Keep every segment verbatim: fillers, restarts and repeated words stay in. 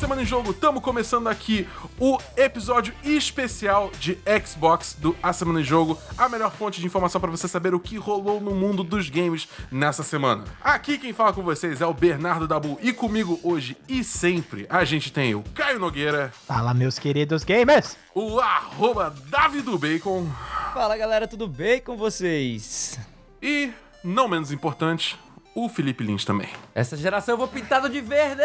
Semana em Jogo, estamos começando aqui o episódio especial de Xbox do A Semana em Jogo, a melhor fonte de informação para você saber o que rolou no mundo dos games nessa semana. Aqui quem fala com vocês é o Bernardo Dabu e comigo hoje e sempre a gente tem o Caio Nogueira. Fala, meus queridos gamers! O arroba Davi do Bacon. Fala, galera, tudo bem com vocês? E, não menos importante, o Felipe Lynch também. Essa geração eu vou pintado de verde!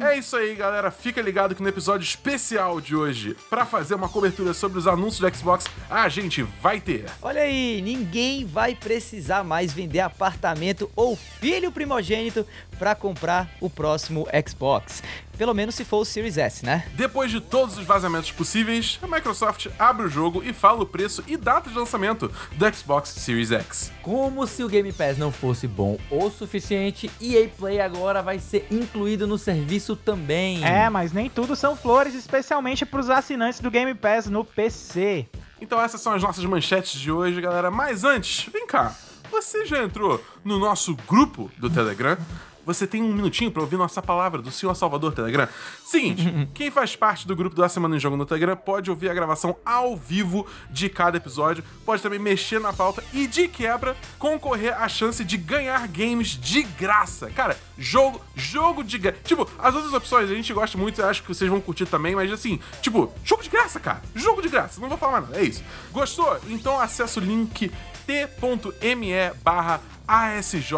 É isso aí, galera. Fica ligado que no episódio especial de hoje, pra fazer uma cobertura sobre os anúncios do Xbox, a gente vai ter... Olha aí, ninguém vai precisar mais vender apartamento ou filho primogênito pra comprar o próximo Xbox. Pelo menos se for o Series S, né? Depois de todos os vazamentos possíveis, a Microsoft abre o jogo e fala o preço e data de lançamento do Xbox Series X. Como se o Game Pass não fosse bom o suficiente, E A Play agora vai ser incluído no serviço também. É, mas nem tudo são flores, especialmente para os assinantes do Game Pass no P C. Então essas são as nossas manchetes de hoje, galera. Mas antes, vem cá, você já entrou no nosso grupo do Telegram? Você tem um minutinho pra ouvir nossa palavra do senhor Salvador Telegram. Seguinte, quem faz parte do grupo da Semana em Jogo no Telegram pode ouvir a gravação ao vivo de cada episódio, pode também mexer na pauta e, de quebra, concorrer à chance de ganhar games de graça. Cara, jogo, jogo de graça. Tipo, as outras opções a gente gosta muito, eu acho que vocês vão curtir também, mas assim, tipo, jogo de graça, cara. Jogo de graça, não vou falar mais nada, é isso. Gostou? Então acessa o link t.me barra ASJ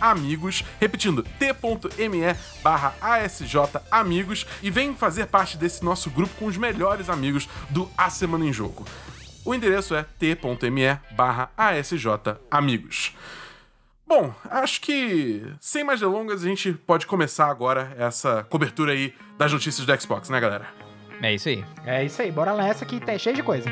Amigos, repetindo, t.me barra ASJ Amigos, e vem fazer parte desse nosso grupo com os melhores amigos do A Semana em Jogo. O endereço é t.me barra ASJ Amigos. Bom, acho que sem mais delongas a gente pode começar agora essa cobertura aí das notícias do Xbox, né, galera? É isso aí. É isso aí, bora nessa que tá cheio de coisa.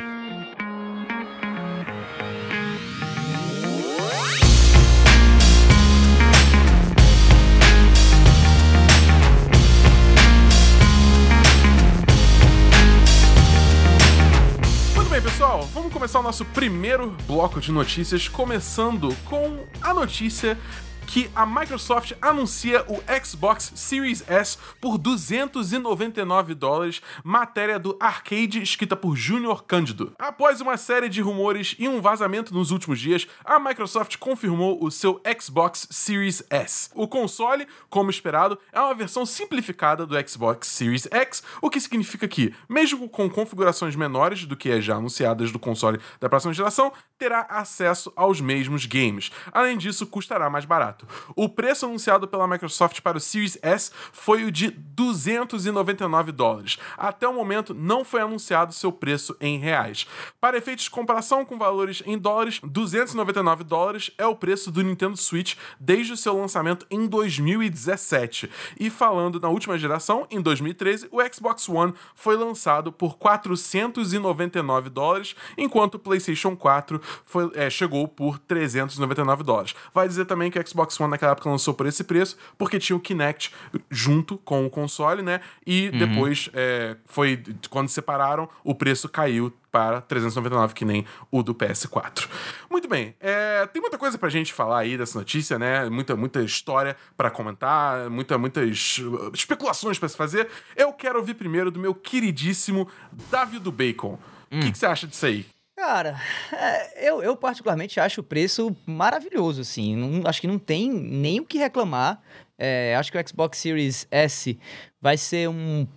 Pessoal, vamos começar o nosso primeiro bloco de notícias, começando com a notícia que a Microsoft anuncia o Xbox Series S por duzentos e noventa e nove dólares, matéria do Arcade escrita por Junior Cândido. Após uma série de rumores e um vazamento nos últimos dias, a Microsoft confirmou o seu Xbox Series S. O console, como esperado, é uma versão simplificada do Xbox Series X, o que significa que, mesmo com configurações menores do que as já anunciadas do console da próxima geração, terá acesso aos mesmos games. Além disso, custará mais barato. O preço anunciado pela Microsoft para o Series S foi o de duzentos e noventa e nove dólares. Até o momento, não foi anunciado seu preço em reais. Para efeitos de comparação com valores em dólares, duzentos e noventa e nove dólares é o preço do Nintendo Switch desde o seu lançamento em dois mil e dezessete. E falando na última geração, em dois mil e treze, o Xbox One foi lançado por quatrocentos e noventa e nove dólares, enquanto o PlayStation quatro foi, é, chegou por trezentos e noventa e nove dólares. Vai dizer também que o Xbox Xbox One naquela época lançou por esse preço, porque tinha o Kinect junto com o console, né? E uhum. depois, é, foi quando separaram, o preço caiu para trezentos e noventa e nove, que nem o do P S quatro. Muito bem, é, tem muita coisa pra gente falar aí dessa notícia, né? Muita, muita história pra comentar, muita, muitas especulações pra se fazer. Eu quero ouvir primeiro do meu queridíssimo Davi do Bacon. O uhum. que você acha disso aí? Cara, eu, eu particularmente acho o preço maravilhoso, assim, não, acho que não tem nem o que reclamar, é, acho que o Xbox Series S vai ser um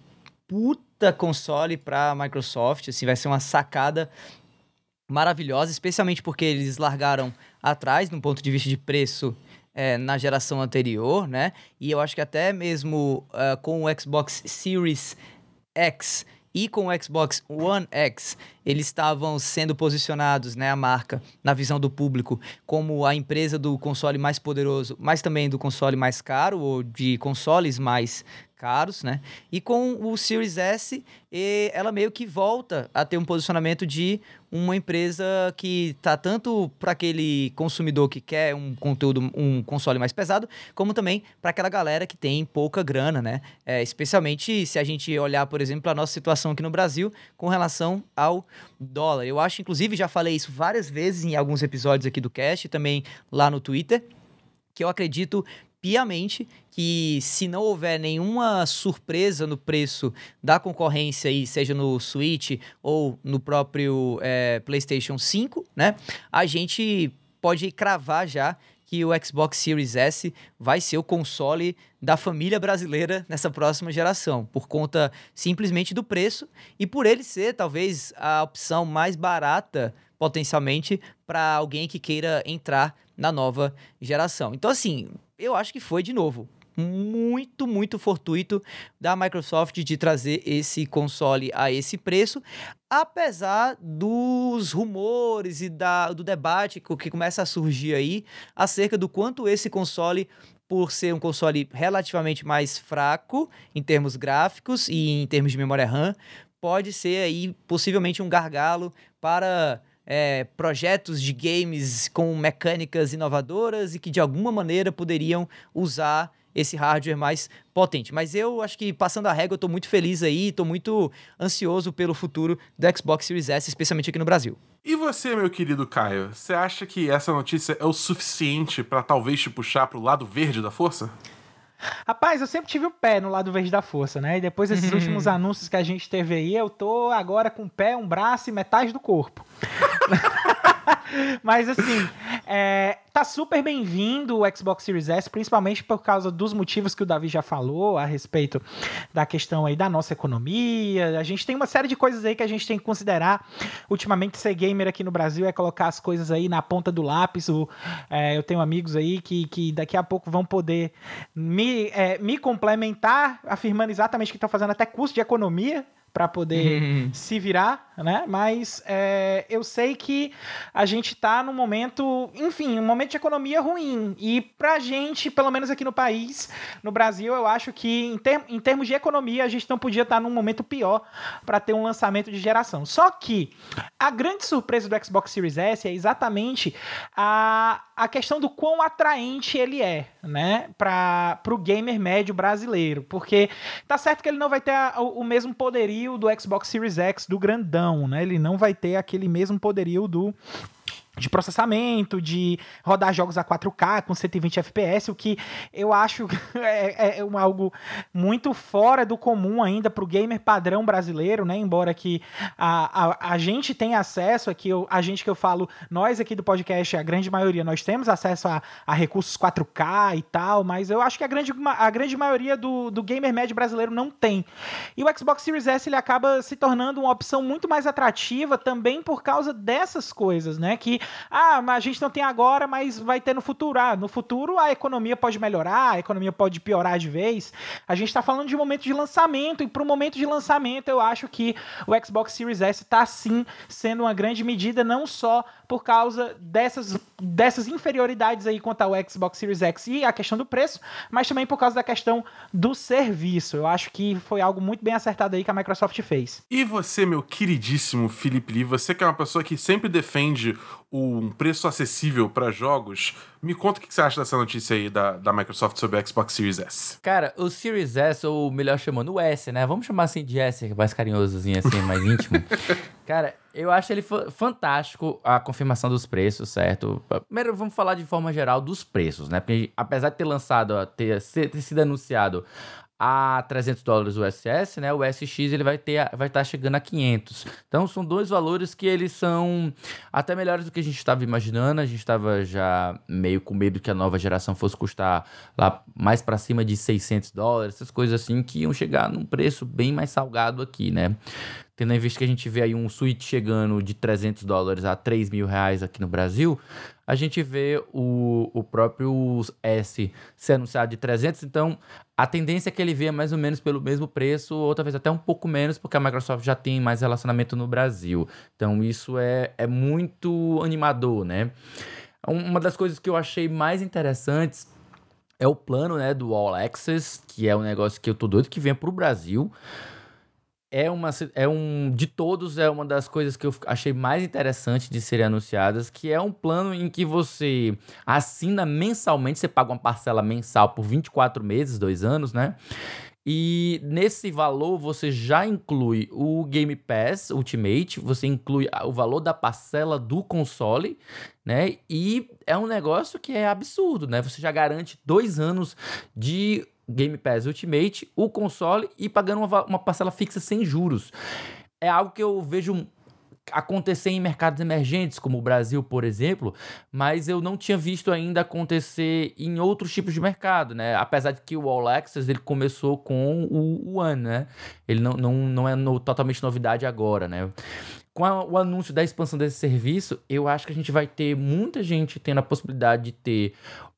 puta console pra Microsoft, assim, vai ser uma sacada maravilhosa, especialmente porque eles largaram atrás, no ponto de vista de preço, é, na geração anterior, né, e eu acho que até mesmo uh, com o Xbox Series X e com o Xbox One X, eles estavam sendo posicionados, né, a marca, na visão do público, como a empresa do console mais poderoso, mas também do console mais caro, ou de consoles mais caros, né? E com o Series S, ela meio que volta a ter um posicionamento de uma empresa que tá tanto para aquele consumidor que quer um conteúdo, um console mais pesado, como também para aquela galera que tem pouca grana, né? É, especialmente se a gente olhar, por exemplo, a nossa situação aqui no Brasil com relação ao dólar. Eu acho, inclusive, já falei isso várias vezes em alguns episódios aqui do cast, também lá no Twitter, que eu acredito piamente que se não houver nenhuma surpresa no preço da concorrência, aí, seja no Switch ou no próprio é, PlayStation cinco, né, a gente pode cravar já que o Xbox Series S vai ser o console da família brasileira nessa próxima geração, por conta simplesmente do preço e por ele ser talvez a opção mais barata potencialmente para alguém que queira entrar na nova geração. Então assim, eu acho que foi de novo muito, muito fortuito da Microsoft de trazer esse console a esse preço, apesar dos rumores e da, do debate que começa a surgir aí acerca do quanto esse console, por ser um console relativamente mais fraco em termos gráficos e em termos de memória RAM, pode ser aí possivelmente um gargalo para... É, projetos de games com mecânicas inovadoras e que de alguma maneira poderiam usar esse hardware mais potente. Mas eu acho que, passando a régua, eu tô muito feliz aí, tô muito ansioso pelo futuro do Xbox Series S, especialmente aqui no Brasil. E você, meu querido Caio, você acha que essa notícia é o suficiente para talvez te puxar pro lado verde da força? Rapaz, eu sempre tive o pé no lado verde da força, né? E depois desses uhum. últimos anúncios que a gente teve aí, eu tô agora com o pé, um braço e metade do corpo. Mas assim, é, tá super bem-vindo o Xbox Series S, principalmente por causa dos motivos que o Davi já falou a respeito da questão aí da nossa economia. A gente tem uma série de coisas aí que a gente tem que considerar. Ultimamente, ser gamer aqui no Brasil é colocar as coisas aí na ponta do lápis. O, é, eu tenho amigos aí que, que daqui a pouco vão poder me, é, me complementar, afirmando exatamente que estão fazendo até curso de economia para poder uhum. se virar, né? Mas é, eu sei que a gente tá num momento, enfim, um momento de economia ruim. E pra gente, pelo menos aqui no país, no Brasil, eu acho que em, ter- em termos de economia, a gente não podia estar num momento pior para ter um lançamento de geração. Só que a grande surpresa do Xbox Series S é exatamente a, a questão do quão atraente ele é, né? Pra, pro gamer médio brasileiro. Porque tá certo que ele não vai ter a, o, o mesmo poderio do Xbox Series X, do grandão, né? Ele não vai ter aquele mesmo poderio do... de processamento, de rodar jogos a quatro K com cento e vinte F P S, o que eu acho é, é um, algo muito fora do comum ainda para o gamer padrão brasileiro, né? Embora que a, a, a gente tenha acesso aqui, eu, a gente que eu falo, nós aqui do podcast, a grande maioria, nós temos acesso a, a recursos quatro K e tal, mas eu acho que a grande, a grande maioria do, do gamer médio brasileiro não tem. E o Xbox Series S, ele acaba se tornando uma opção muito mais atrativa também por causa dessas coisas, né? Que ah, mas a gente não tem agora, mas vai ter no futuro. Ah, no futuro a economia pode melhorar, a economia pode piorar de vez. A gente está falando de momento de lançamento, e para o momento de lançamento eu acho que o Xbox Series S está sim sendo uma grande medida, não só por causa dessas, dessas inferioridades aí quanto ao Xbox Series X e a questão do preço, mas também por causa da questão do serviço. Eu acho que foi algo muito bem acertado aí que a Microsoft fez. E você, meu queridíssimo Felipe Lee, você que é uma pessoa que sempre defende um preço acessível para jogos, me conta o que você acha dessa notícia aí da, da Microsoft sobre o Xbox Series S. Cara, o Series S, ou melhor chamando o S, né? Vamos chamar assim de S, que é mais carinhosozinho assim, mais íntimo. Cara, eu acho ele f- fantástico, a confirmação dos preços, certo? Primeiro, vamos falar de forma geral dos preços, né? Porque apesar de ter lançado, ter, ter sido anunciado a trezentos dólares o S S, né? O S X ele vai ter, vai estar chegando a quinhentos. Então, são dois valores que eles são até melhores do que a gente estava imaginando. A gente estava já meio com medo que a nova geração fosse custar lá mais para cima de seiscentos dólares, essas coisas assim que iam chegar num preço bem mais salgado aqui, né? Tendo em vista que a gente vê aí um Switch chegando de trezentos dólares a três mil reais aqui no Brasil, a gente vê o, o próprio S ser anunciado de trezentos, então a tendência é que ele venha mais ou menos pelo mesmo preço, ou talvez até um pouco menos, porque a Microsoft já tem mais relacionamento no Brasil. Então isso é, é muito animador, né? Uma das coisas que eu achei mais interessantes é o plano, né, do All Access, que é um negócio que eu tô doido que venha pro Brasil. É uma, é um, de todos, é uma das coisas que eu achei mais interessante de serem anunciadas, que é um plano em que você assina mensalmente, você paga uma parcela mensal por vinte e quatro meses, dois anos, né? E nesse valor você já inclui o Game Pass Ultimate, você inclui o valor da parcela do console, né? E é um negócio que é absurdo, né? Você já garante dois anos de Game Pass Ultimate, o console e pagando uma, uma parcela fixa sem juros. É algo que eu vejo acontecer em mercados emergentes, como o Brasil, por exemplo, mas eu não tinha visto ainda acontecer em outros tipos de mercado, né? Apesar de que o All Access, ele começou com o One, né? Ele não, não, não é no, totalmente novidade agora, né? Com a, o anúncio da expansão desse serviço, eu acho que a gente vai ter muita gente tendo a possibilidade de ter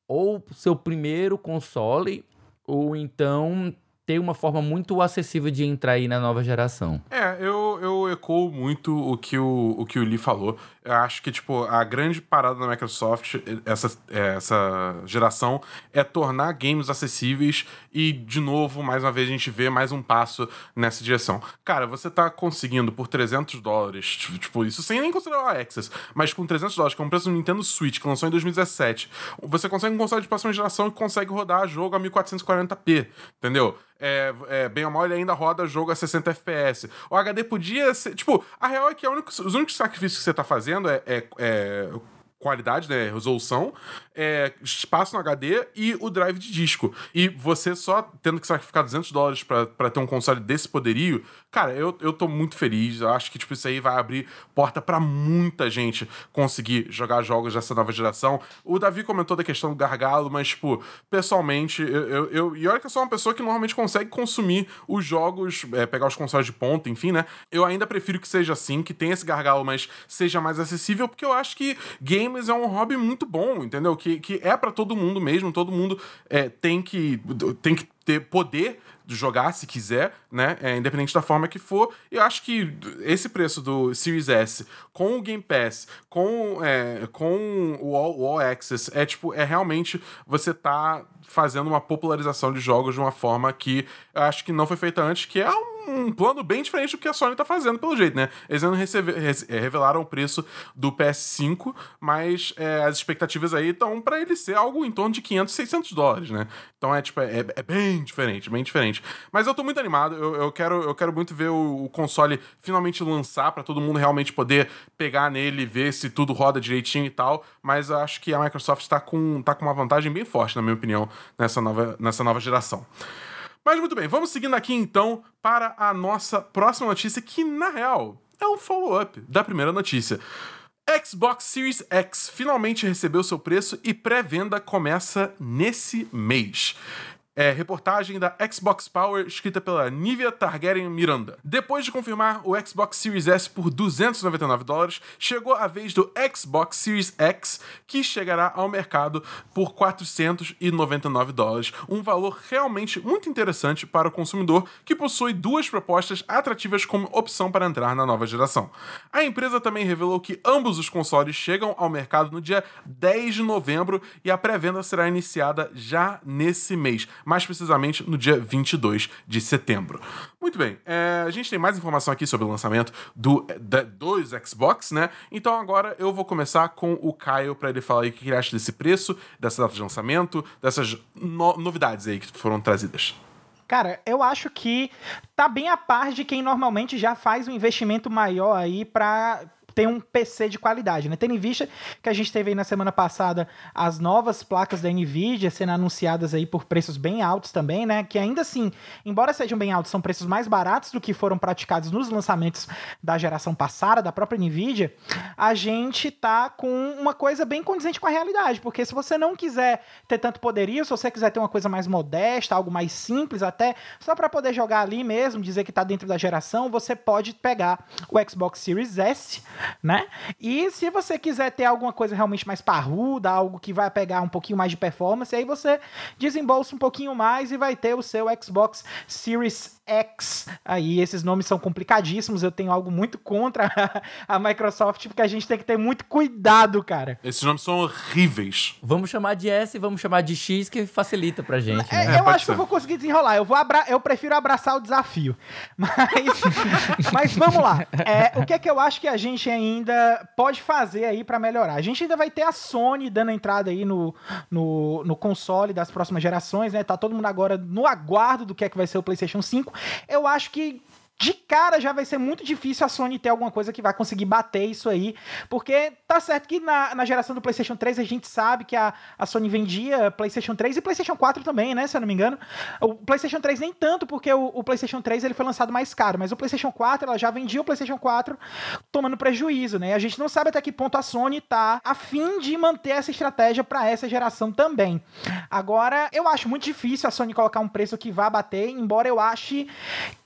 ou seu primeiro console ou então ter uma forma muito acessível de entrar aí na nova geração. É, eu, eu ecoo muito o que o, o que o Lee falou. Eu acho que, tipo, a grande parada da Microsoft, essa, essa geração, é tornar games acessíveis e, de novo, mais uma vez, a gente vê mais um passo nessa direção. Cara, você tá conseguindo por trezentos dólares, tipo, isso sem nem considerar o Access, mas com trezentos dólares, que é um preço do Nintendo Switch, que lançou em dois mil e dezessete, você consegue um console de próxima geração que consegue rodar jogo a mil quatrocentos e quarenta p, entendeu? É, é, bem ou mal, ele ainda roda jogo a sessenta F P S. O H D podia ser... Tipo, a real é que a única, os únicos sacrifícios que você tá fazendo é... é, é... qualidade, né, resolução, é, espaço no H D e o drive de disco. E você só tendo que sacrificar duzentos dólares para ter um console desse poderio, cara, eu, eu tô muito feliz. Eu acho que, tipo, isso aí vai abrir porta para muita gente conseguir jogar jogos dessa nova geração. O Davi comentou da questão do gargalo, mas, tipo, pessoalmente, eu, eu, eu, e olha que eu sou uma pessoa que normalmente consegue consumir os jogos, é, pegar os consoles de ponta, enfim, né, eu ainda prefiro que seja assim, que tenha esse gargalo, mas seja mais acessível, porque eu acho que game é um hobby muito bom, entendeu? Que, que é pra todo mundo mesmo, todo mundo é, tem que, tem que ter poder jogar se quiser, né? É, independente da forma que for. Eu acho que esse preço do Series S com o Game Pass, com, é, com o All, o All Access, é tipo, é realmente você tá fazendo uma popularização de jogos de uma forma que eu acho que não foi feita antes, que é um um plano bem diferente do que a Sony tá fazendo, pelo jeito, né? Eles ainda revelaram o preço do P S cinco, mas é, as expectativas aí estão pra ele ser algo em torno de quinhentos, seiscentos dólares, né? Então é, tipo, é, é bem diferente, bem diferente. Mas eu tô muito animado, eu, eu, quero, eu quero muito ver o, o console finalmente lançar, pra todo mundo realmente poder pegar nele, ver se tudo roda direitinho e tal, mas eu acho que a Microsoft tá com, tá com uma vantagem bem forte, na minha opinião, nessa nova, nessa nova geração. Mas muito bem, vamos seguindo aqui então para a nossa próxima notícia, que na real é um follow-up da primeira notícia. Xbox Series X finalmente recebeu seu preço e pré-venda começa nesse mês. É, reportagem da Xbox Power, escrita pela Nivea Targaren Miranda. Depois de confirmar o Xbox Series S por duzentos e noventa e nove dólares, chegou a vez do Xbox Series X, que chegará ao mercado por quatrocentos e noventa e nove dólares. Um valor realmente muito interessante para o consumidor, que possui duas propostas atrativas como opção para entrar na nova geração. A empresa também revelou que ambos os consoles chegam ao mercado no dia dez de novembro e a pré-venda será iniciada já nesse mês. Mais precisamente no dia vinte e dois de setembro. Muito bem, é, a gente tem mais informação aqui sobre o lançamento do, da, dos Xbox, né? Então agora eu vou começar com o Caio para ele falar aí o que ele acha desse preço, dessa data de lançamento, dessas no, novidades aí que foram trazidas. Cara, eu acho que tá bem a par de quem normalmente já faz um investimento maior aí para tem um P C de qualidade, né? Tendo em vista que a gente teve aí na semana passada as novas placas da NVIDIA sendo anunciadas aí por preços bem altos também, né? Que ainda assim, embora sejam bem altos, são preços mais baratos do que foram praticados nos lançamentos da geração passada, da própria NVIDIA, a gente tá com uma coisa bem condizente com a realidade, porque se você não quiser ter tanto poderio, se você quiser ter uma coisa mais modesta, algo mais simples até, só para poder jogar ali mesmo, dizer que tá dentro da geração, você pode pegar o Xbox Series S, né? E se você quiser ter alguma coisa realmente mais parruda, algo que vai pegar um pouquinho mais de performance, aí você desembolsa um pouquinho mais e vai ter o seu Xbox Series X. Aí esses nomes são complicadíssimos, eu tenho algo muito contra a, a Microsoft, porque a gente tem que ter muito cuidado, cara. Esses nomes são horríveis. Vamos chamar de S e vamos chamar de X, que facilita pra gente, né? É, eu é, acho ser. que eu vou conseguir desenrolar. Eu, vou abra... eu prefiro abraçar o desafio. Mas, mas vamos lá. É, o que é que eu acho que a gente ainda pode fazer aí pra melhorar? A gente ainda vai ter a Sony dando entrada aí no, no, no console das próximas gerações, né? Tá todo mundo agora no aguardo do que é que vai ser o PlayStation cinco. Eu acho que de cara já vai ser muito difícil a Sony ter alguma coisa que vai conseguir bater isso aí, porque tá certo que na, na geração do PlayStation três a gente sabe que a, a Sony vendia PlayStation três e PlayStation quatro também, né, se eu não me engano. O PlayStation três nem tanto, porque o, o PlayStation três ele foi lançado mais caro, mas o PlayStation quatro, ela já vendia o PlayStation quatro tomando prejuízo, né, a gente não sabe até que ponto a Sony tá a fim de manter essa estratégia pra essa geração também. Agora, eu acho muito difícil a Sony colocar um preço que vá bater, embora eu ache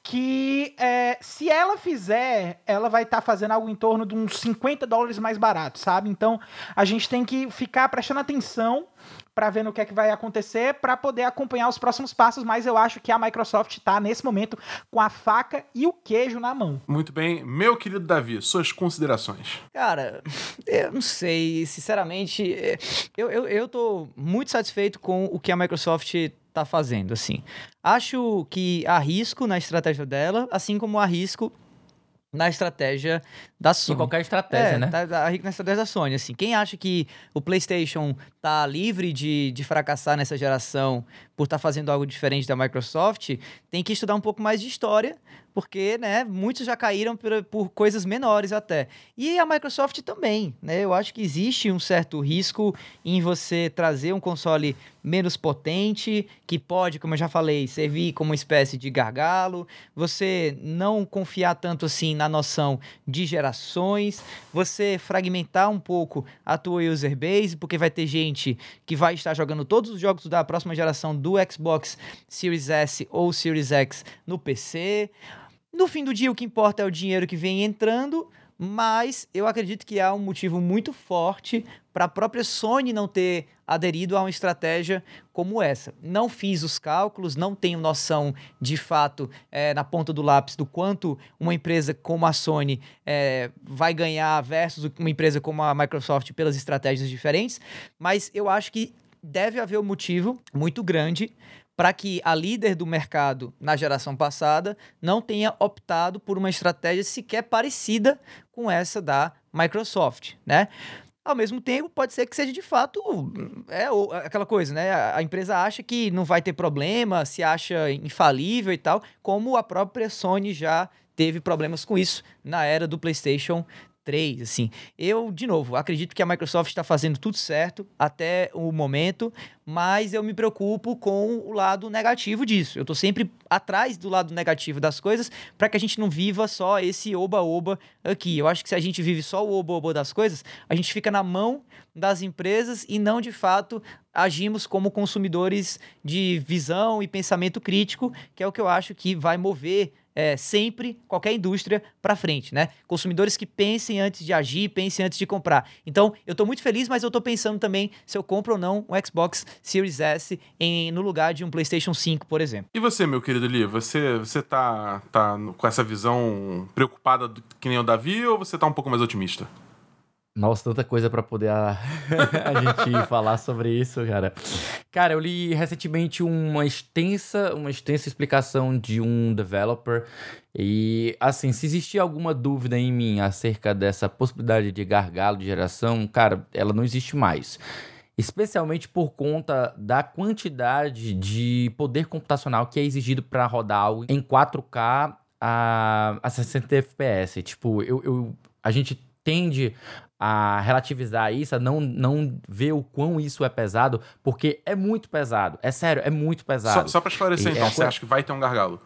que é, se ela fizer, ela vai estar tá fazendo algo em torno de uns cinquenta dólares mais barato, sabe? Então, a gente tem que ficar prestando atenção para ver no que é que vai acontecer, para poder acompanhar os próximos passos, mas eu acho que a Microsoft está, nesse momento, com a faca e o queijo na mão. Muito bem. Meu querido Davi, suas considerações. Cara, eu não sei, sinceramente, eu, eu, eu tô muito satisfeito com o que a Microsoft tá fazendo, assim. Acho que há risco na estratégia dela, assim como há risco na estratégia da Sony. Em qualquer estratégia, é, né? Tá, tá, na estratégia da Sony, assim. Quem acha que o PlayStation tá livre de, de fracassar nessa geração por estar tá fazendo algo diferente da Microsoft, tem que estudar um pouco mais de história, porque, né, muitos já caíram por, por coisas menores até. E a Microsoft também, né? Eu acho que existe um certo risco em você trazer um console menos potente, que pode, como eu já falei, servir como uma espécie de gargalo, você não confiar tanto assim na noção de gerações, você fragmentar um pouco a tua user base, porque vai ter gente que vai estar jogando todos os jogos da próxima geração do Xbox Series S ou Series X no P C. No fim do dia, o que importa é o dinheiro que vem entrando, mas eu acredito que há um motivo muito forte para a própria Sony não ter aderido a uma estratégia como essa. Não fiz os cálculos, não tenho noção de fato é, na ponta do lápis do quanto uma empresa como a Sony é, vai ganhar versus uma empresa como a Microsoft pelas estratégias diferentes, mas eu acho que deve haver um motivo muito grande para que a líder do mercado na geração passada não tenha optado por uma estratégia sequer parecida com essa da Microsoft, né? Ao mesmo tempo, pode ser que seja de fato é, aquela coisa, né? A empresa acha que não vai ter problema, se acha infalível e tal, como a própria Sony já teve problemas com isso na era do PlayStation três, assim. Eu, de novo, acredito que a Microsoft está fazendo tudo certo até o momento, mas eu me preocupo com o lado negativo disso. Eu tô sempre atrás do lado negativo das coisas para que a gente não viva só esse oba-oba aqui. Eu acho que se a gente vive só o oba-oba das coisas, a gente fica na mão das empresas e não, de fato, agimos como consumidores de visão e pensamento crítico, que é o que eu acho que vai mover É, sempre qualquer indústria para frente, né? Consumidores que pensem antes de agir, pensem antes de comprar. Então, eu tô muito feliz, mas eu tô pensando também se eu compro ou não um Xbox Series S em, no lugar de um PlayStation cinco, por exemplo. E você, meu querido Li, você, você tá, tá com essa visão preocupada do, que nem o Davi, ou você tá um pouco mais otimista? Nossa, tanta coisa pra poder a, a gente falar sobre isso, cara. Cara, eu li recentemente uma extensa, uma extensa explicação de um developer e, assim, se existia alguma dúvida em mim acerca dessa possibilidade de gargalo de geração, cara, ela não existe mais. Especialmente por conta da quantidade de poder computacional que é exigido pra rodar algo em quatro K a, a sessenta F P S. Tipo, eu, eu, a gente tende a relativizar isso, a não, não ver o quão isso é pesado, porque é muito pesado. É sério, é muito pesado. Só, só pra esclarecer, e então, é... você acha que vai ter um gargalo?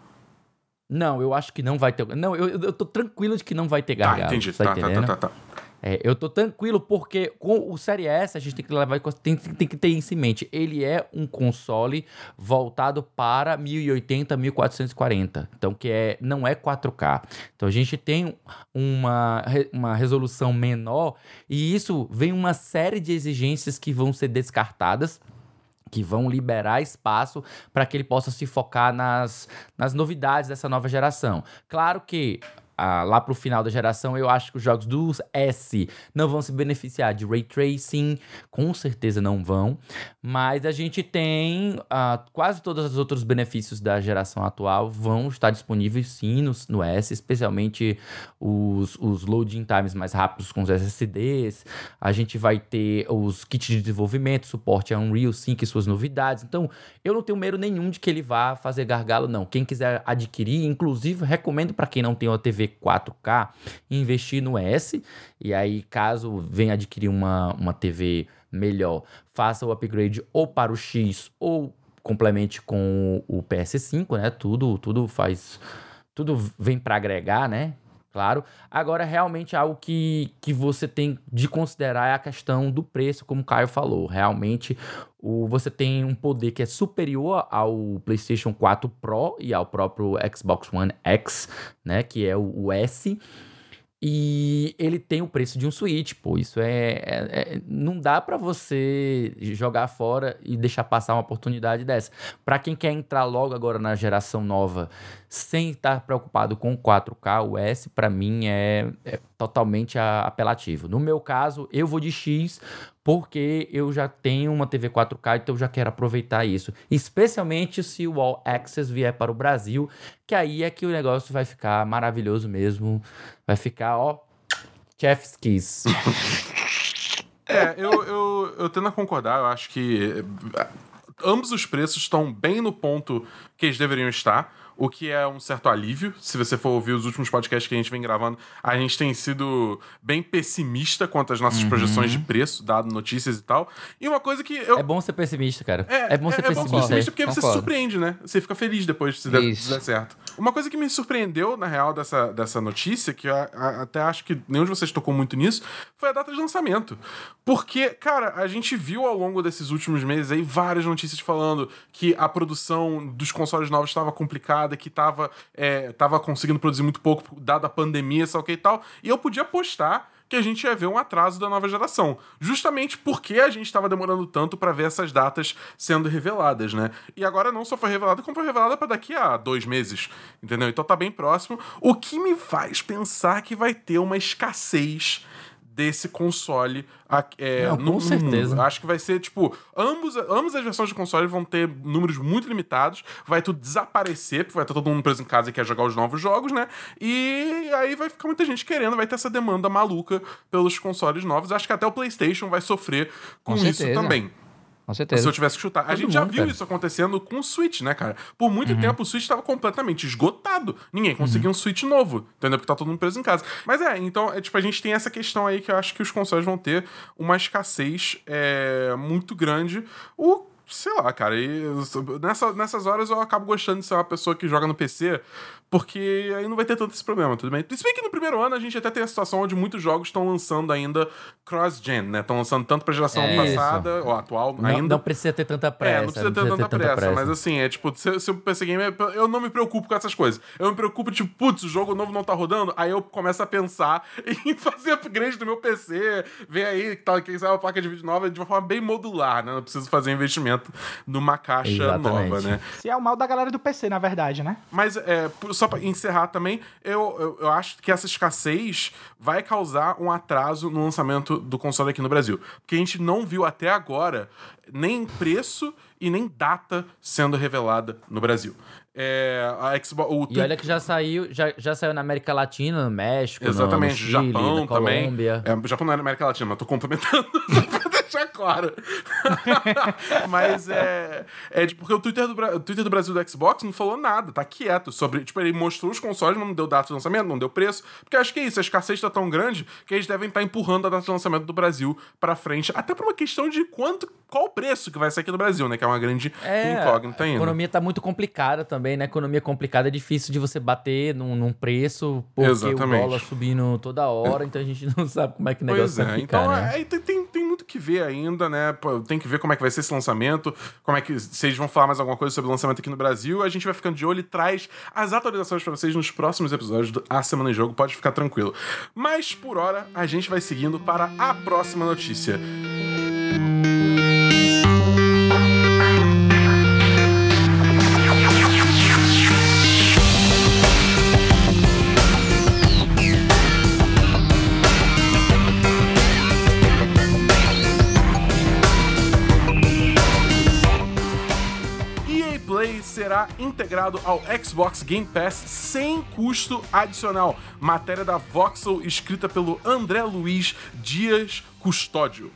Não, eu acho que não vai ter... Não, eu, eu tô tranquilo de que não vai ter gargalo. Ah, entendi. Tá, tá, tá, tá, tá. É, eu tô tranquilo porque com o Série S a gente tem que levar, tem, tem, tem que ter isso em mente. Ele é um console voltado para mil e oitenta, mil quatrocentos e quarenta. Então, que é, não é quatro K. Então, a gente tem uma, uma resolução menor e isso vem uma série de exigências que vão ser descartadas, que vão liberar espaço para que ele possa se focar nas, nas novidades dessa nova geração. Claro que ah, lá para o final da geração, eu acho que os jogos do S não vão se beneficiar de Ray Tracing, com certeza não vão, mas a gente tem ah, quase todos os outros benefícios da geração atual vão estar disponíveis sim no, no S, especialmente os, os loading times mais rápidos com os S S Ds, a gente vai ter os kits de desenvolvimento, suporte a Unreal cinco e suas novidades, então eu não tenho medo nenhum de que ele vá fazer gargalo não, quem quiser adquirir, inclusive recomendo para quem não tem uma T V quatro K, investir no S, e aí caso venha adquirir uma, uma T V melhor, faça o upgrade ou para o X ou complemente com o P S cinco, né? Tudo, tudo faz, tudo vem para agregar, né? Claro. Agora, realmente, algo que, que você tem de considerar é a questão do preço, como o Caio falou. Realmente, o, você tem um poder que é superior ao PlayStation quatro Pro e ao próprio Xbox One X, né? Que é o, o S. E ele tem o preço de um Switch, pô, isso é... é, é não dá pra você jogar fora e deixar passar uma oportunidade dessa. Pra quem quer entrar logo agora na geração nova, sem estar preocupado com o quatro K, o S, pra mim, é, é totalmente a, apelativo. No meu caso, eu vou de X, porque eu já tenho uma T V quatro K, então eu já quero aproveitar isso. Especialmente se o All Access vier para o Brasil, que aí é que o negócio vai ficar maravilhoso mesmo. Vai ficar, ó, chef's kiss. É, eu, eu, eu tendo a concordar, eu acho que ambos os preços estão bem no ponto que eles deveriam estar, o que é um certo alívio. Se você for ouvir os últimos podcasts que a gente vem gravando, a gente tem sido bem pessimista quanto às nossas uhum. projeções de preço, dado notícias e tal. E uma coisa que... Eu... É bom ser pessimista, cara. É, é bom ser é, pessimista. É bom ser pessimista porque concordo. Você se surpreende, né? Você fica feliz depois se der, se der certo. Uma coisa que me surpreendeu, na real, dessa, dessa notícia, que eu, a, até acho que nenhum de vocês tocou muito nisso, foi a data de lançamento. Porque, cara, a gente viu ao longo desses últimos meses aí várias notícias falando que a produção dos consoles novos estava complicada, que tava, é, tava conseguindo produzir muito pouco, dada a pandemia, sabe o que e tal, e eu podia apostar que a gente ia ver um atraso da nova geração, justamente porque a gente estava demorando tanto para ver essas datas sendo reveladas, né? E agora não só foi revelada, como foi revelada para daqui a dois meses, entendeu? Então tá bem próximo, o que me faz pensar que vai ter uma escassez desse console é, não, no, com certeza. No, acho que vai ser, tipo, ambos, ambas as versões de console vão ter números muito limitados, vai tudo desaparecer, porque vai estar todo mundo preso em casa e quer jogar os novos jogos, né? E aí vai ficar muita gente querendo, vai ter essa demanda maluca pelos consoles novos. Acho que até o PlayStation vai sofrer com, com isso também. Com certeza. Se eu tivesse que chutar. Todo a gente mundo, já viu cara. Isso acontecendo com o Switch, né, cara? Por muito uhum. tempo o Switch estava completamente esgotado. Ninguém conseguia uhum. um Switch novo, entendeu? Porque tá todo mundo preso em casa. Mas é, então, é, tipo, a gente tem essa questão aí que eu acho que os consoles vão ter uma escassez é, muito grande. O sei lá, cara, e nessa, nessas horas eu acabo gostando de ser uma pessoa que joga no P C, porque aí não vai ter tanto esse problema, tudo bem? Se bem que no primeiro ano a gente até tem a situação onde muitos jogos estão lançando ainda cross-gen, né? Estão lançando tanto pra geração é passada, isso. ou atual não, ainda. Não precisa ter tanta pressa. É, não precisa, não ter, precisa tanta ter tanta pressa, pressa. Mas assim, é tipo, se, se eu P C Gamer, eu não me preocupo com essas coisas. Eu me preocupo, tipo, putz, o jogo novo não tá rodando, aí eu começo a pensar em fazer upgrade do meu P C, ver aí, tá, quem sabe, uma placa de vídeo nova de uma forma bem modular, né? Não preciso fazer investimento numa caixa Exatamente. Nova, né? Se é o mal da galera do P C, na verdade, né? Mas, é, só pra encerrar também, eu, eu, eu acho que essa escassez vai causar um atraso no lançamento do console aqui no Brasil. Porque a gente não viu até agora nem preço e nem data sendo revelada no Brasil. É, a Xbox, o... E olha que já saiu, já, já saiu na América Latina, no México, Exatamente, no Chile, Japão na Colômbia. Também. É, Japão não é na América Latina, mas tô complementando. decoro. Mas é... é tipo, porque o Twitter, do, o Twitter do Brasil do Xbox não falou nada, tá quieto. Sobre, tipo, ele mostrou os consoles, não deu data de lançamento, não deu preço. Porque eu acho que é isso, a escassez tá tão grande que eles devem estar tá empurrando a data de lançamento do Brasil pra frente. Até por uma questão de quanto, qual o preço que vai sair aqui no Brasil, né? Que é uma grande é, incógnita ainda. A economia tá muito complicada também, né? Economia complicada é difícil de você bater num, num preço, porque exatamente. O dólar subindo toda hora, então a gente não sabe como é que o negócio vai é. ficar, então, né? É, tem, tem muito que ver ainda, né? Tem que ver como é que vai ser esse lançamento, como é que vocês vão falar mais alguma coisa sobre o lançamento aqui no Brasil. A gente vai ficando de olho e traz as atualizações pra vocês nos próximos episódios do A Semana em Jogo, pode ficar tranquilo. Mas, por hora, a gente vai seguindo para a próxima notícia. Será integrado ao Xbox Game Pass sem custo adicional. Matéria da Voxel, escrita pelo André Luiz Dias Custódio.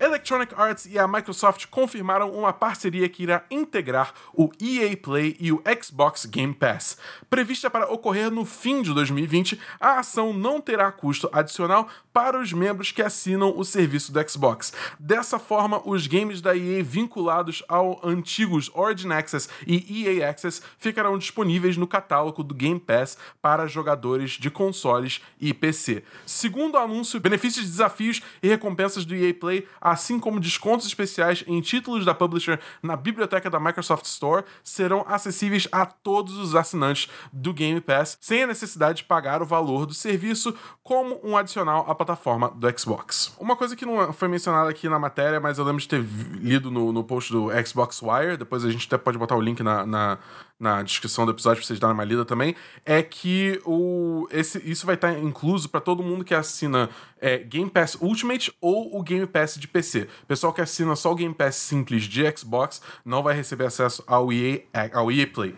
Electronic Arts e a Microsoft confirmaram uma parceria que irá integrar o E A Play e o Xbox Game Pass. Prevista para ocorrer no fim de dois mil e vinte, a ação não terá custo adicional para os membros que assinam o serviço do Xbox. Dessa forma, os games da E A vinculados ao antigos Origin Access e E A Access ficarão disponíveis no catálogo do Game Pass para jogadores de consoles e P C. Segundo o anúncio, benefícios, desafios e recompensas do E A Play, assim como descontos especiais em títulos da publisher na biblioteca da Microsoft Store, serão acessíveis a todos os assinantes do Game Pass, sem a necessidade de pagar o valor do serviço como um adicional à plataforma do Xbox. Uma coisa que não foi mencionada aqui na matéria, mas eu lembro de ter lido no, no post do Xbox Wire, depois a gente até pode botar o link na... na... na descrição do episódio, pra vocês darem uma lida também, é que o, esse, isso vai estar incluso para todo mundo que assina é, Game Pass Ultimate ou o Game Pass de P C. O pessoal que assina só o Game Pass simples de Xbox não vai receber acesso ao E A, ao E A Play.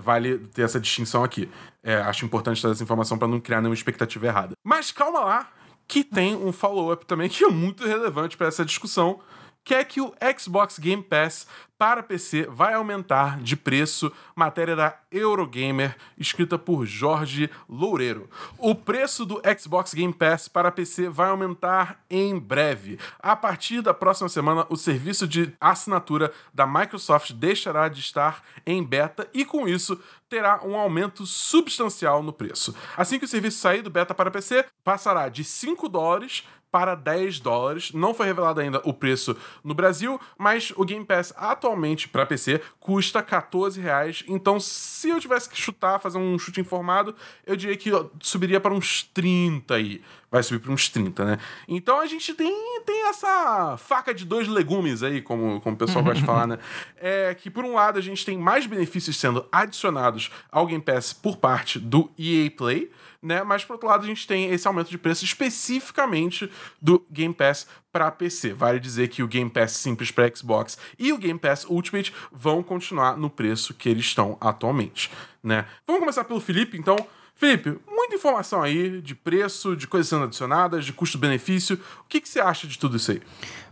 Vale ter essa distinção aqui. É, acho importante trazer essa informação para não criar nenhuma expectativa errada. Mas calma lá, que tem um follow-up também que é muito relevante para essa discussão, que é que o Xbox Game Pass para P C vai aumentar de preço. Matéria da Eurogamer, escrita por Jorge Loureiro. O preço do Xbox Game Pass para P C vai aumentar em breve. A partir da próxima semana, o serviço de assinatura da Microsoft deixará de estar em beta e, com isso, terá um aumento substancial no preço. Assim que o serviço sair do beta para P C, passará de cinco dólares para dez dólares. Não foi revelado ainda o preço no Brasil, mas o Game Pass atualmente para P C custa quatorze reais. Então, se eu tivesse que chutar, fazer um chute informado, eu diria que eu subiria para uns trinta aí. Vai subir para uns trinta, né? Então a gente tem, tem essa faca de dois legumes aí, como, como o pessoal gosta de falar, né? É que, por um lado, a gente tem mais benefícios sendo adicionados ao Game Pass por parte do E A Play, né? Mas, por outro lado, a gente tem esse aumento de preço especificamente do Game Pass para P C. Vale dizer que o Game Pass simples para Xbox e o Game Pass Ultimate vão continuar no preço que eles estão atualmente, né? Vamos começar pelo Felipe, então. Felipe, muita informação aí de preço, de coisas sendo adicionadas, de custo-benefício. O que que você acha de tudo isso aí?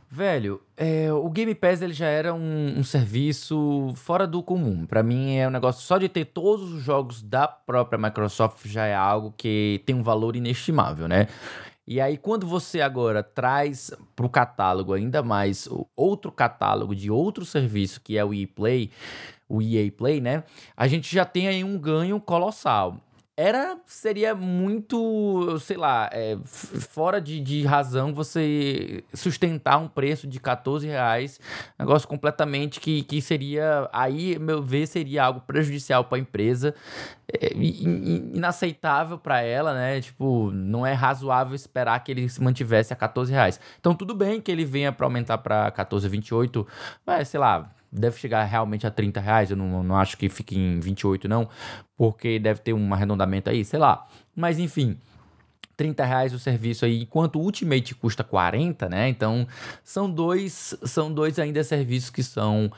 Velho, é, o Game Pass ele já era um, um serviço fora do comum. Pra mim é um negócio só de ter todos os jogos da própria Microsoft já é algo que tem um valor inestimável, né? E aí quando você agora traz pro catálogo ainda mais outro catálogo de outro serviço que é o E A Play, o E A Play, né? A gente já tem aí um ganho colossal. Era, seria muito, sei lá, é, fora de, de razão você sustentar um preço de quatorze reais, negócio completamente que, que seria, aí, meu ver, seria algo prejudicial para a empresa, é, inaceitável para ela, né? Tipo, não é razoável esperar que ele se mantivesse a quatorze reais. Então, tudo bem que ele venha para aumentar para quatorze, vinte e oito, mas, sei lá, deve chegar realmente a trinta reais, eu não, não acho que fique em vinte e oito não, porque deve ter um arredondamento aí, sei lá. Mas enfim, trinta reais o serviço aí, enquanto o Ultimate custa quarenta, né? Então são dois, são dois ainda serviços que são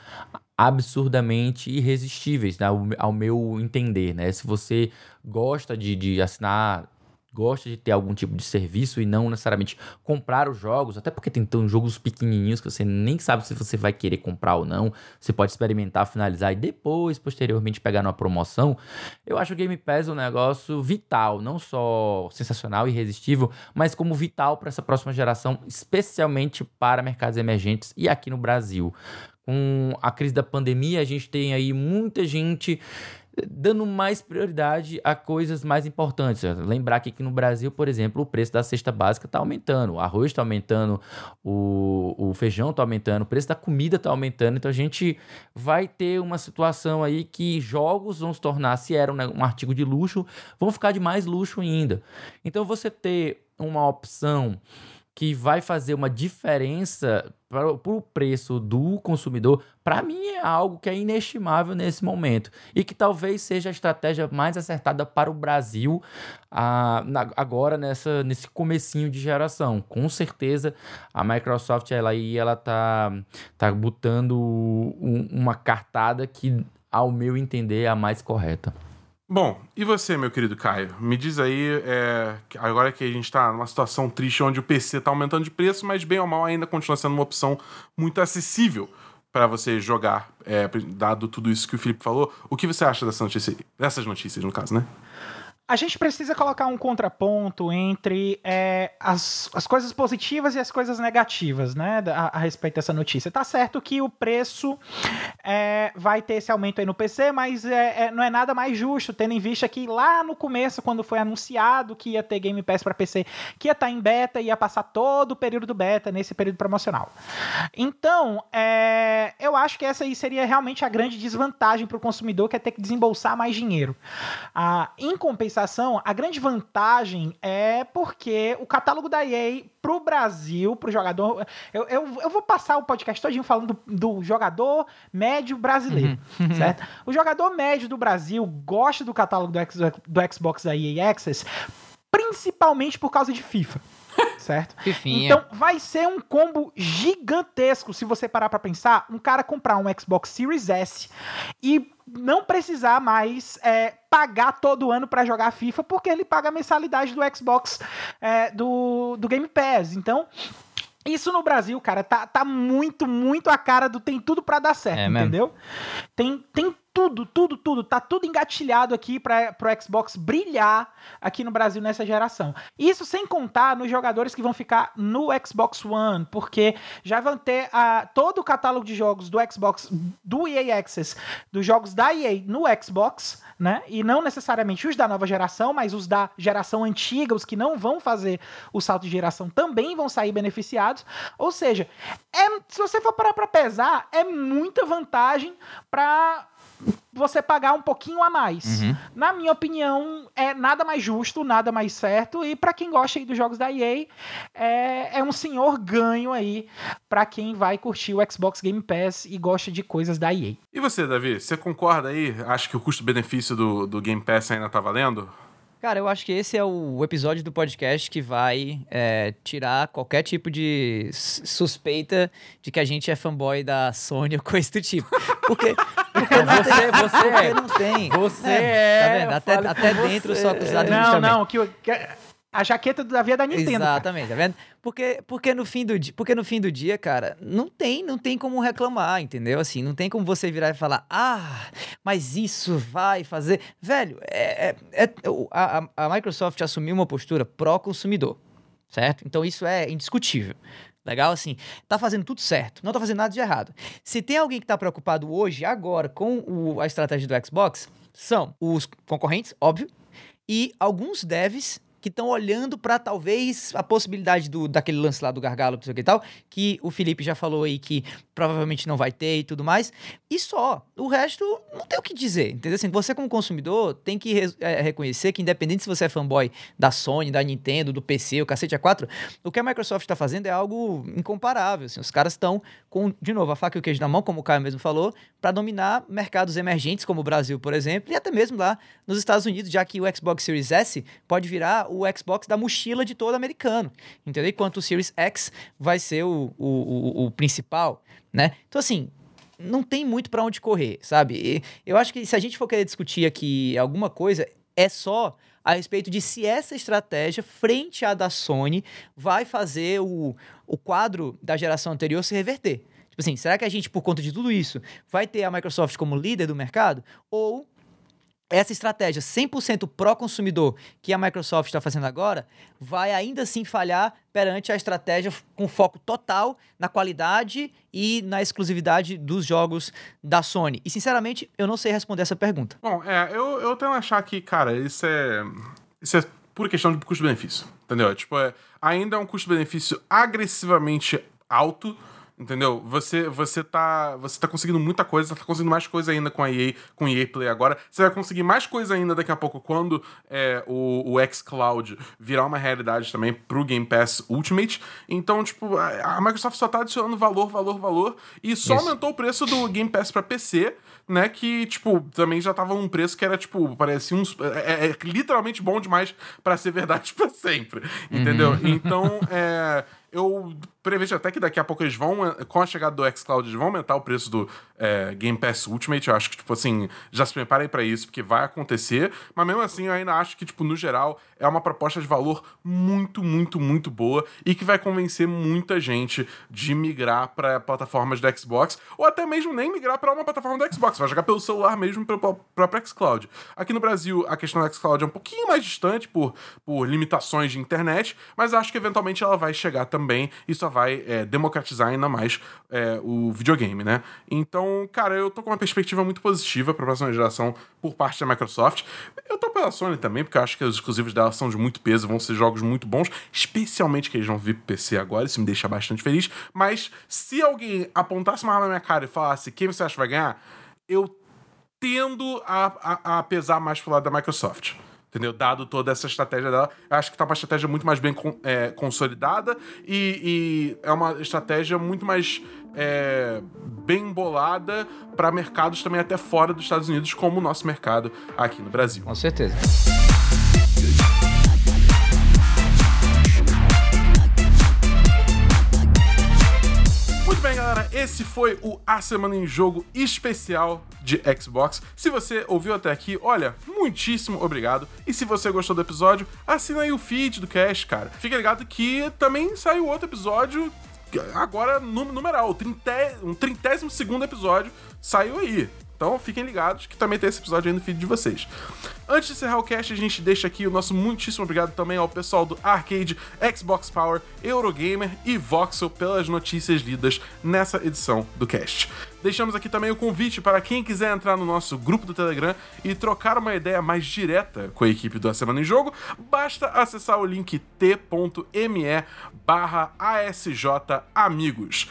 absurdamente irresistíveis, né? ao, ao meu entender, né? Se você gosta de, de assinar gosta de ter algum tipo de serviço e não necessariamente comprar os jogos, até porque tem então, jogos pequenininhos que você nem sabe se você vai querer comprar ou não, você pode experimentar, finalizar e depois, posteriormente, pegar numa promoção. Eu acho o Game Pass um negócio vital, não só sensacional e irresistível, mas como vital para essa próxima geração, especialmente para mercados emergentes e aqui no Brasil. Com a crise da pandemia, a gente tem aí muita gente dando mais prioridade a coisas mais importantes. Lembrar que aqui no Brasil, por exemplo, o preço da cesta básica está aumentando, o arroz está aumentando, o, o feijão está aumentando, o preço da comida está aumentando. Então a gente vai ter uma situação aí que jogos vão se tornar, se era um artigo de luxo, vão ficar de mais luxo ainda. Então você ter uma opção que vai fazer uma diferença para o preço do consumidor, para mim é algo que é inestimável nesse momento e que talvez seja a estratégia mais acertada para o Brasil ah, na, agora nessa, nesse comecinho de geração. Com certeza a Microsoft ela ela tá, tá botando um, uma cartada que, ao meu entender, é a mais correta. Bom, e você, meu querido Caio? Me diz aí, é, agora que a gente está numa situação triste onde o P C está aumentando de preço, mas bem ou mal ainda continua sendo uma opção muito acessível para você jogar, é, dado tudo isso que o Felipe falou. O que você acha dessa notícia, dessas notícias, no caso, né? A gente precisa colocar um contraponto entre é, as, as coisas positivas e as coisas negativas, né, a, a respeito dessa notícia. Tá certo que o preço é, vai ter esse aumento aí no P C, mas é, é, não é nada mais justo, tendo em vista que lá no começo, quando foi anunciado que ia ter Game Pass para P C, que ia estar em beta, ia passar todo o período do beta nesse período promocional. Então, é, eu acho que essa aí seria realmente a grande desvantagem para o consumidor, que é ter que desembolsar mais dinheiro. Ah, em compensação, a grande vantagem é porque o catálogo da E A pro Brasil, pro jogador... Eu, eu, eu vou passar o podcast todinho falando do, do jogador médio brasileiro, uhum. certo? O jogador médio do Brasil gosta do catálogo do, do Xbox da E A Access, principalmente por causa de FIFA. Certo? Fifinha. Então vai ser um combo gigantesco se você parar pra pensar, um cara comprar um Xbox Series S e não precisar mais é, pagar todo ano pra jogar FIFA, porque ele paga a mensalidade do Xbox é, do, do Game Pass. Então isso no Brasil, cara, tá, tá muito, muito a cara do tem tudo pra dar certo, é entendeu? Tem, tem tudo, tudo, tudo. Tá tudo engatilhado aqui pra, pro Xbox brilhar aqui no Brasil nessa geração. Isso sem contar nos jogadores que vão ficar no Xbox One, porque já vão ter a, todo o catálogo de jogos do Xbox, do E A Access, dos jogos da E A no Xbox, né? E não necessariamente os da nova geração, mas os da geração antiga, os que não vão fazer o salto de geração também vão sair beneficiados. Ou seja, é, se você for parar pra pesar, é muita vantagem pra você pagar um pouquinho a mais. Uhum. Na minha opinião, é nada mais justo, nada mais certo, e pra quem gosta aí dos jogos da E A, é, é um senhor ganho aí pra quem vai curtir o Xbox Game Pass e gosta de coisas da E A. E você, Davi? Você concorda aí? Acha que o custo-benefício do, do Game Pass ainda tá valendo? Cara, eu acho que esse é o episódio do podcast que vai é, tirar qualquer tipo de suspeita de que a gente é fanboy da Sony ou coisa do tipo. Porque... Você, você é. Não tem. Você é. Tá vendo? Até, até dentro eu sou acusado não, não, que, que a jaqueta do Davi é da Nintendo. Exatamente, cara. Tá vendo? Porque, porque, no fim do dia, porque no fim do dia, cara, não tem, não tem como reclamar, entendeu? Assim, não tem como você virar e falar, ah, mas isso vai fazer... Velho, é, é, é, a, a Microsoft assumiu uma postura pró-consumidor, certo? Então isso é indiscutível. Legal? Assim, tá fazendo tudo certo, não tá fazendo nada de errado. Se tem alguém que tá preocupado hoje, agora, com o, a estratégia do Xbox, são os concorrentes, óbvio, e alguns devs que estão olhando pra, talvez, a possibilidade do, daquele lance lá do gargalo, não sei o que e tal, que o Felipe já falou aí que provavelmente não vai ter e tudo mais, e só. O resto não tem o que dizer, entendeu? Assim, você como consumidor tem que re- é, reconhecer que, independente se você é fanboy da Sony, da Nintendo, do P C, o cacete A quatro, o que a Microsoft tá fazendo é algo incomparável, assim, os caras estão com, de novo, a faca e o queijo na mão, como o Caio mesmo falou, pra dominar mercados emergentes, como o Brasil, por exemplo, e até mesmo lá nos Estados Unidos, já que o Xbox Series S pode virar o Xbox da mochila de todo americano, entendeu? Enquanto o Series X vai ser o, o, o, o principal, né? Então, assim, não tem muito pra onde correr, sabe? E eu acho que se a gente for querer discutir aqui alguma coisa, é só a respeito de se essa estratégia, frente à da Sony, vai fazer o, o quadro da geração anterior se reverter. Tipo assim, será que a gente, por conta de tudo isso, vai ter a Microsoft como líder do mercado? Ou essa estratégia cem por cento pró-consumidor que a Microsoft está fazendo agora vai ainda assim falhar perante a estratégia com foco total na qualidade e na exclusividade dos jogos da Sony? E, sinceramente, eu não sei responder essa pergunta. Bom, é, eu, eu tenho a achar que, cara, isso é, isso é pura questão de custo-benefício, entendeu? Tipo, é, ainda é um custo-benefício agressivamente alto, entendeu? Você, você, tá, você tá conseguindo muita coisa, tá conseguindo mais coisa ainda com a E A, com a E A Play agora. Você vai conseguir mais coisa ainda daqui a pouco quando é, o, o xCloud virar uma realidade também pro Game Pass Ultimate. Então, tipo, a, a Microsoft só tá adicionando valor, valor, valor e só Isso. aumentou o preço do Game Pass pra P C, né? Que, tipo, também já tava num preço que era, tipo, parecia uns... É, é literalmente bom demais pra ser verdade pra sempre, entendeu? Uhum. Então, é... Eu prevejo até que daqui a pouco eles vão, com a chegada do xCloud, eles vão aumentar o preço do é, Game Pass Ultimate. Eu acho que, tipo assim, já se preparem pra isso, porque vai acontecer. Mas mesmo assim, eu ainda acho que, tipo, no geral, é uma proposta de valor muito, muito, muito boa e que vai convencer muita gente de migrar pra plataformas do Xbox, ou até mesmo nem migrar pra uma plataforma do Xbox, vai jogar pelo celular mesmo, pelo próprio xCloud. Aqui no Brasil, a questão do xCloud é um pouquinho mais distante por, por limitações de internet, mas acho que eventualmente ela vai chegar também. Também, e só vai é, democratizar ainda mais é, o videogame, né? Então, cara, eu tô com uma perspectiva muito positiva pra próxima geração por parte da Microsoft. Eu tô pela Sony também, porque eu acho que os exclusivos dela são de muito peso, vão ser jogos muito bons, especialmente que eles vão vir pro P C agora, isso me deixa bastante feliz. Mas se alguém apontasse uma arma na minha cara e falasse quem você acha que vai ganhar, eu tendo a, a, a pesar mais pro lado da Microsoft. Entendeu? Dado toda essa estratégia dela, eu acho que tá uma estratégia muito mais bem é, consolidada e, e é uma estratégia muito mais é, bem bolada para mercados também até fora dos Estados Unidos, como o nosso mercado aqui no Brasil. Com certeza. Esse foi o A Semana em Jogo especial de Xbox. Se você ouviu até aqui, olha, muitíssimo obrigado. E se você gostou do episódio, assina aí o feed do Cash, cara. Fica ligado que também saiu outro episódio, agora no numeral, um trintésimo segundo episódio saiu aí. Então, fiquem ligados que também tem esse episódio aí no feed de vocês. Antes de encerrar o cast, a gente deixa aqui o nosso muitíssimo obrigado também ao pessoal do Arcade, Xbox Power, Eurogamer e Voxel pelas notícias lidas nessa edição do cast. Deixamos aqui também o convite para quem quiser entrar no nosso grupo do Telegram e trocar uma ideia mais direta com a equipe do A Semana em Jogo, basta acessar o link t.me barra asjamigos.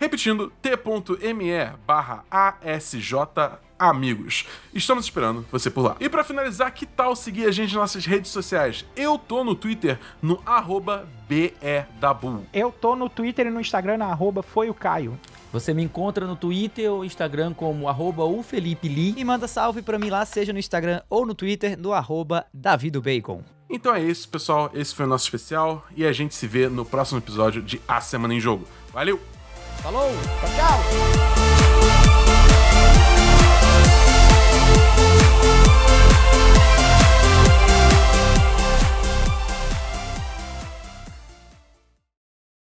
Repetindo, t.me barra asjamigos. Estamos esperando você por lá. E pra finalizar, que tal seguir a gente nas nossas redes sociais? Eu tô no Twitter, no arroba bedabu. Eu tô no Twitter e no Instagram, na arroba foi o Caio. Você me encontra no Twitter ou Instagram como arroba o Felipe Li. E manda salve pra mim lá, seja no Instagram ou no Twitter, no arroba Davi do Bacon. Então é isso, pessoal. Esse foi o nosso especial e a gente se vê no próximo episódio de A Semana em Jogo. Valeu! Falou, tchau, tchau!